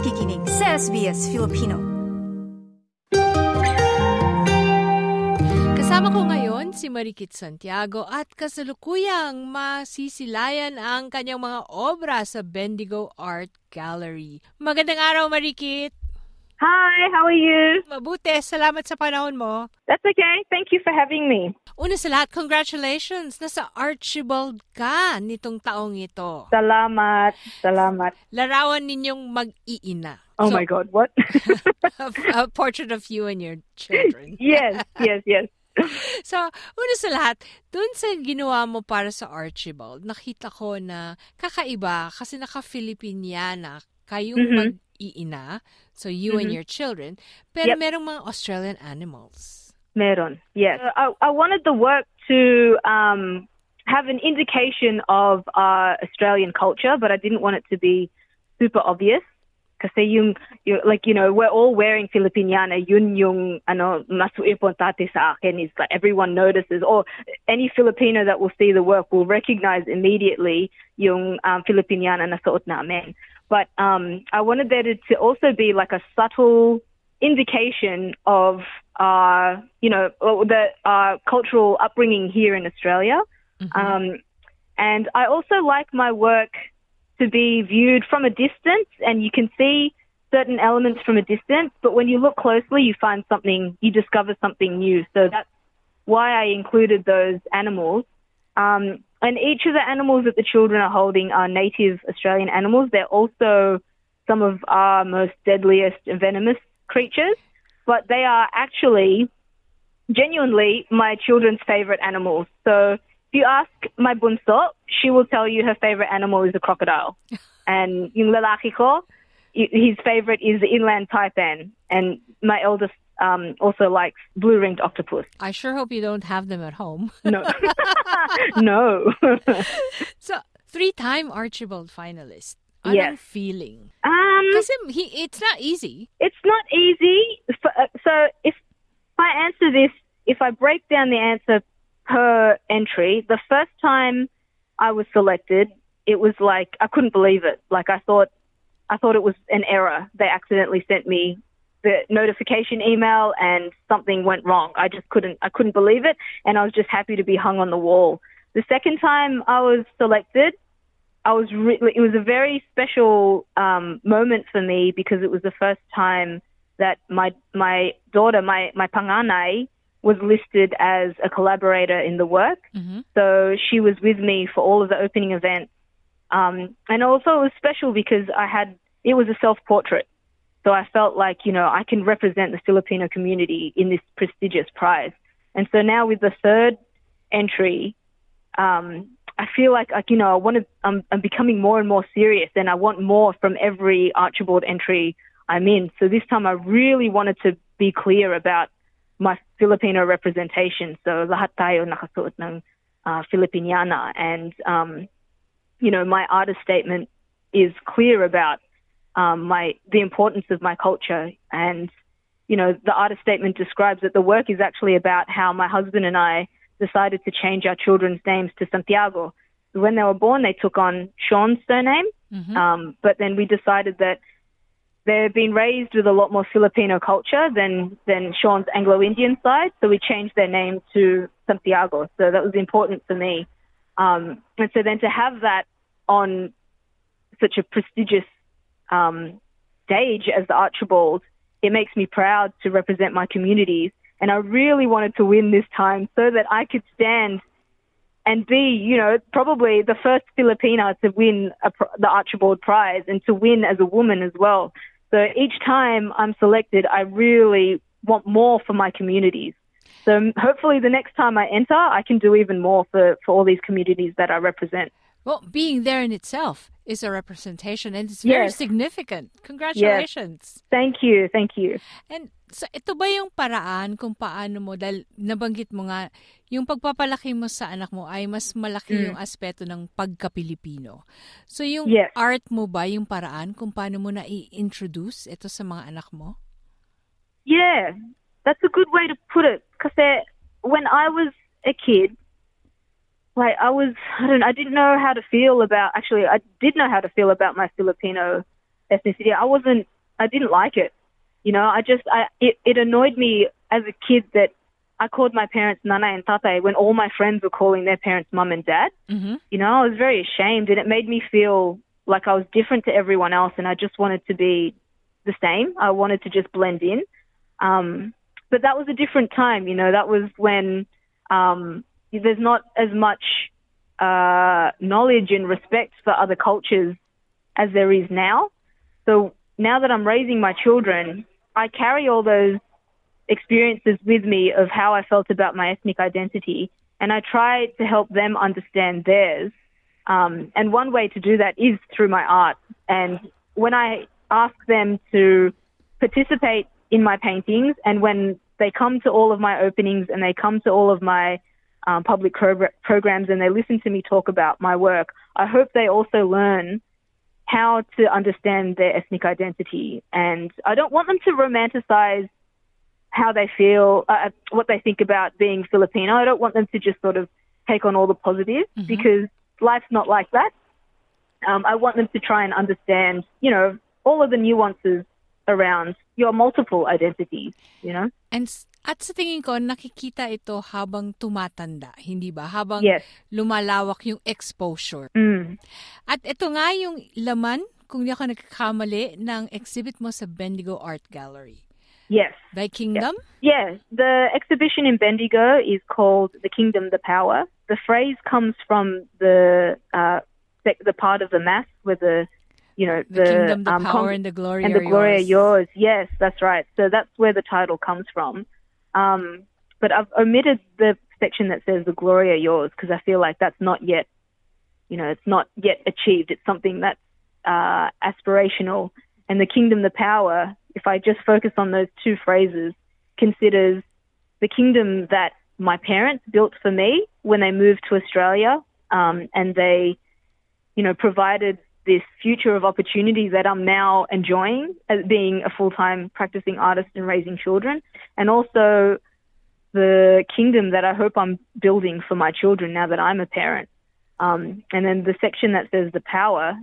nakikinig sa SBS Filipino. Kasama ko ngayon si Marikit Santiago at kasalukuyang masisilayan ang kanyang mga obra sa Bendigo Art Gallery. Magandang araw, Marikit! Hi, how are you? Mabuti, salamat sa panahon mo. That's okay, thank you for having me. Una sa lahat, congratulations! Nasa Archibald ka nitong taong ito. Salamat, salamat. Larawan ninyong mag-iina. Oh so, my God, what? a portrait of you and your children. Yes. So, una sa lahat, dun sa ginawa mo para sa Archibald, nakita ko na kakaiba kasi naka-Filipiniana kayong mag-iina, so you and your children, pero merong mga Australian animals. Meron, yes. I wanted the work to have an indication of our Australian culture, but I didn't want it to be super obvious. Kasi you know, we're all wearing Filipiniana, yun yung, ano, mas importante sa akin is like everyone notices, or any Filipino that will see the work will recognize immediately yung Filipiniana na suot namin. But I wanted there to also be like a subtle indication of, our cultural upbringing here in Australia. Mm-hmm. And I also like my work to be viewed from a distance, and you can see certain elements from a distance, but when you look closely, you discover something new. So that's why I included those animals. And each of the animals that the children are holding are native Australian animals. They're also some of our most deadliest and venomous creatures, but they are actually genuinely my children's favourite animals. So if you ask my bunso, she will tell you her favorite animal is a crocodile. And yung lalaki ko, his favorite is the inland taipan. And my eldest also likes blue-ringed octopus. I sure hope you don't have them at home. No. No. So, 3-time Archibald finalist. Yes. Feeling? Because it's not easy. It's not easy. So, if I answer this, if I break down the answer per entry, the first time I was selected, it was like I couldn't believe it. Like I thought it was an error. They accidentally sent me the notification email and something went wrong. I couldn't believe it, and I was just happy to be hung on the wall. The second time I was selected, it was a very special moment for me because it was the first time that my daughter, my panganai, was listed as a collaborator in the work. Mm-hmm. So she was with me for all of the opening events. And also it was special because it was a self-portrait. So I felt like, you know, I can represent the Filipino community in this prestigious prize. And so now with the third entry, I feel like, I'm becoming more and more serious, and I want more from every Archibald entry I'm in. So this time I really wanted to be clear about my Filipino representation. So lahat tayo nakasuot ng Filipiniana, and my artist statement is clear about the importance of my culture. And the artist statement describes that the work is actually about how my husband and I decided to change our children's names to Santiago. When they were born, they took on Sean's surname, but then we decided that they've been raised with a lot more Filipino culture than Sean's Anglo-Indian side, so we changed their name to Santiago. So that was important for me. And so then to have that on such a prestigious stage as the Archibald, it makes me proud to represent my communities. And I really wanted to win this time so that I could stand and be, probably the first Filipina to win the Archibald Prize, and to win as a woman as well. So each time I'm selected, I really want more for my communities. So hopefully the next time I enter, I can do even more for all these communities that I represent. Well, being there in itself is a representation, and it's very significant. Congratulations. Yes. Thank you. And so ito ba yung paraan kung paano mo, dahil nabanggit mo nga, yung pagpapalaki mo sa anak mo ay mas malaki yung aspeto ng pagka-Pilipino. So yung art mo ba yung paraan kung paano mo na-introduce ito sa mga anak mo? Yeah, that's a good way to put it. Kasi when I was a kid, I didn't know how to feel about my Filipino ethnicity. I didn't like it. You know, it annoyed me as a kid that I called my parents Nana and Tate when all my friends were calling their parents Mum and Dad. Mm-hmm. You know, I was very ashamed, and it made me feel like I was different to everyone else, and I just wanted to be the same. I wanted to just blend in. But that was a different time, you know. That was when there's not as much knowledge and respect for other cultures as there is now. So now that I'm raising my children, I carry all those experiences with me of how I felt about my ethnic identity, and I try to help them understand theirs. And one way to do that is through my art. And when I ask them to participate in my paintings, and when they come to all of my openings and they come to all of my public programs and they listen to me talk about my work, I hope they also learn how to understand their ethnic identity. And I don't want them to romanticize how they feel, what they think about being Filipino. I don't want them to just sort of take on all the positives, mm-hmm. because life's not like that. I want them to try and understand, you know, all of the nuances around your multiple identities, you know? And at sa tingin ko, nakikita ito habang tumatanda, hindi ba? Habang yes. lumalawak yung exposure. Mm. At ito nga yung laman, kung di ako nagkakamali, ng exhibit mo sa Bendigo Art Gallery. Yes. The Kingdom? Yes. The exhibition in Bendigo is called The Kingdom, The Power. The phrase comes from the part of the Mass where the kingdom, the power, and the glory are yours. Yes, that's right. So that's where the title comes from. But I've omitted the section that says the glory are yours because I feel like that's not yet, you know, it's not yet achieved. It's something that's aspirational. And the kingdom, the power, if I just focus on those two phrases, considers the kingdom that my parents built for me when they moved to Australia, and they, you know, provided this future of opportunity that I'm now enjoying as being a full-time practicing artist and raising children, and also the kingdom that I hope I'm building for my children now that I'm a parent. And then the section that says the power,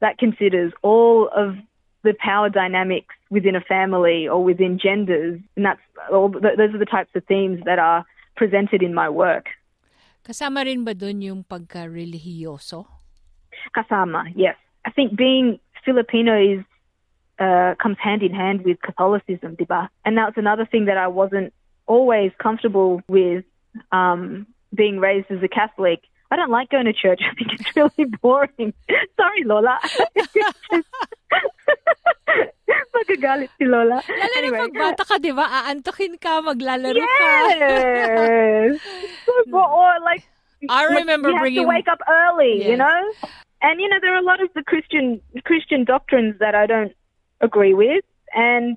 that considers all of the power dynamics within a family or within genders, and that's all. Those are the types of themes that are presented in my work. Kasama rin ba dun yung pagka-religyoso? Kasama, yes. I think being Filipino is comes hand in hand with Catholicism, diba? And that's another thing that I wasn't always comfortable with, being raised as a Catholic. I don't like going to church. I think it's really boring. Sorry, Lola. Magagalit si Lola. Lalo anyway, na pagbata ka, di ba? Aantukin ka, maglalaro ka. Yes! Or like, I remember you have to wake up early, yes. you know? And, you know, there are a lot of the Christian doctrines that I don't agree with. And,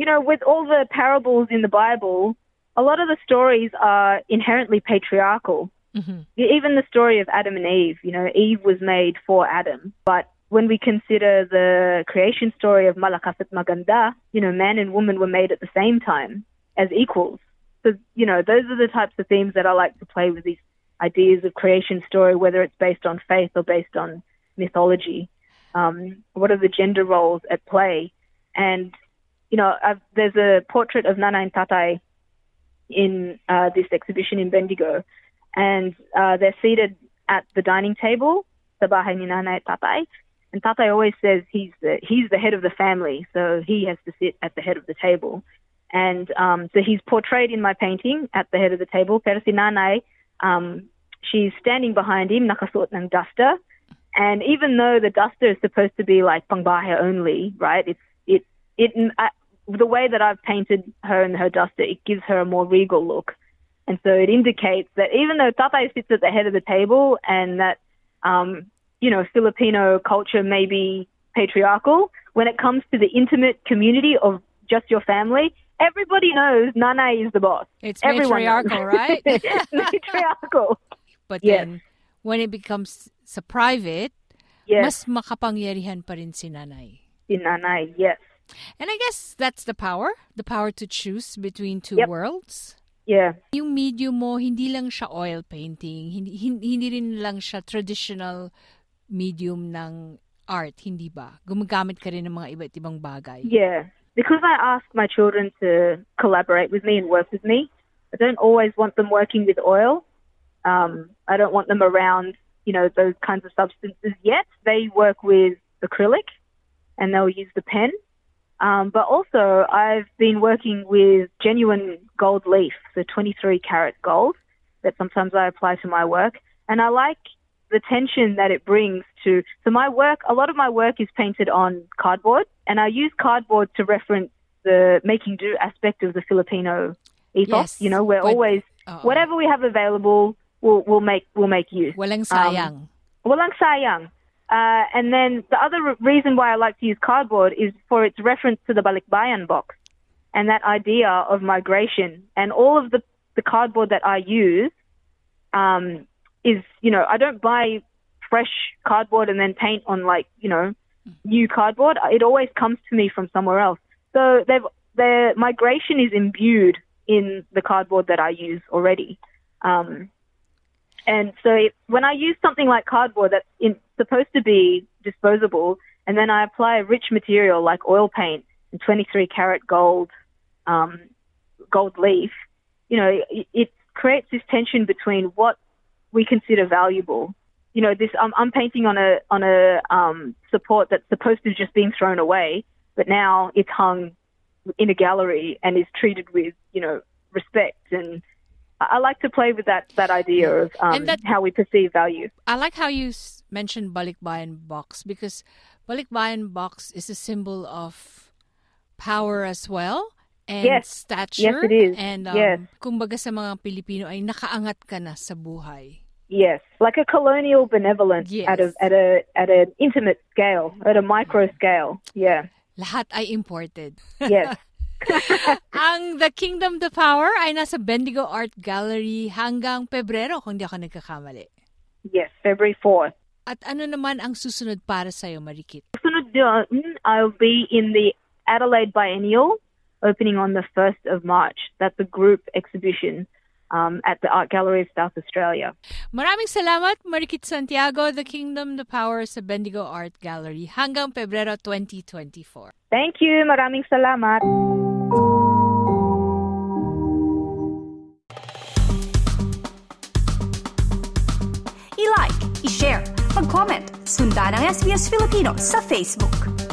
you know, with all the parables in the Bible, a lot of the stories are inherently patriarchal. Mm-hmm. Even the story of Adam and Eve, you know, Eve was made for Adam. But when we consider the creation story of Malakas at Maganda, you know, man and woman were made at the same time as equals. So, you know, those are the types of themes that I like to play with, these ideas of creation story, whether it's based on faith or based on mythology. What are the gender roles at play? And, you know, there's a portrait of Nana and Tatai in this exhibition in Bendigo. And they're seated at the dining table, Sabahay ni Nanay at Tatay. And Tatay always says he's the head of the family, so he has to sit at the head of the table. And so he's portrayed in my painting at the head of the table. Pero si Nanay, she's standing behind him, nakasuot ng duster. And even though the duster is supposed to be like pangbahay only, right? The way that I've painted her and her duster, it gives her a more regal look. And so it indicates that even though Tatay sits at the head of the table and that, you know, Filipino culture may be patriarchal, when it comes to the intimate community of just your family, everybody knows Nanay is the boss. It's matriarchal, right? Matriarchal. But then, when it becomes sa private, mas makapangyarihan pa rin si Nanay. Si Nanay, yes. And I guess that's the power to choose between two worlds. Yeah. Yung medium mo, hindi lang siya oil painting, hindi rin lang siya traditional medium ng art, hindi ba? Gumagamit ka rin ng mga iba't ibang bagay. Yeah. Because I ask my children to collaborate with me and work with me, I don't always want them working with oil. I don't want them around, you know, those kinds of substances yet. They work with acrylic and they'll use the pen. But also I've been working with genuine gold leaf, so 23 karat gold that sometimes I apply to my work. And I like the tension that it brings to, so my work, a lot of my work is painted on cardboard, and I use cardboard to reference the making do aspect of the Filipino ethos. Yes, you know, we're always, whatever we have available, we'll make use. Walang sayang. And then the other reason why I like to use cardboard is for its reference to the balikbayan box and that idea of migration. And all of the cardboard that I use is, you know, I don't buy fresh cardboard and then paint on, like, you know, new cardboard. It always comes to me from somewhere else. So their migration is imbued in the cardboard that I use already. And so when I use something like cardboard that's supposed to be disposable, and then I apply a rich material like oil paint and 23 karat gold, gold leaf, you know, it creates this tension between what we consider valuable. You know, this I'm painting on a support that's supposed to have just been thrown away, but now it's hung in a gallery and is treated with, you know, respect. And I like to play with that idea of how we perceive value. I like how you mentioned balikbayan box, because balikbayan box is a symbol of power as well, and yes, stature. Yes, it is. And yes, kumbaga sa mga Pilipino ay nakaangat ka na sa buhay. Yes, like a colonial benevolence, yes, at an intimate scale, at a micro scale. Yeah. Lahat ay imported. Yes. Ang The Kingdom, The Power ay nasa Bendigo Art Gallery hanggang Pebrero, kung di ako nagkakamali. Yes, February 4th. At ano naman ang susunod para sa'yo, Marikit? Susunod doon, I'll be in the Adelaide Biennial, opening on the 1st of March. That's a group exhibition at the Art Gallery of South Australia. Maraming salamat, Marikit Santiago, The Kingdom, The Power sa Bendigo Art Gallery hanggang Pebrero 2024. Thank you, maraming salamat. I-like, i-share, mag-comment, sundan ang SBS Filipino sa Facebook.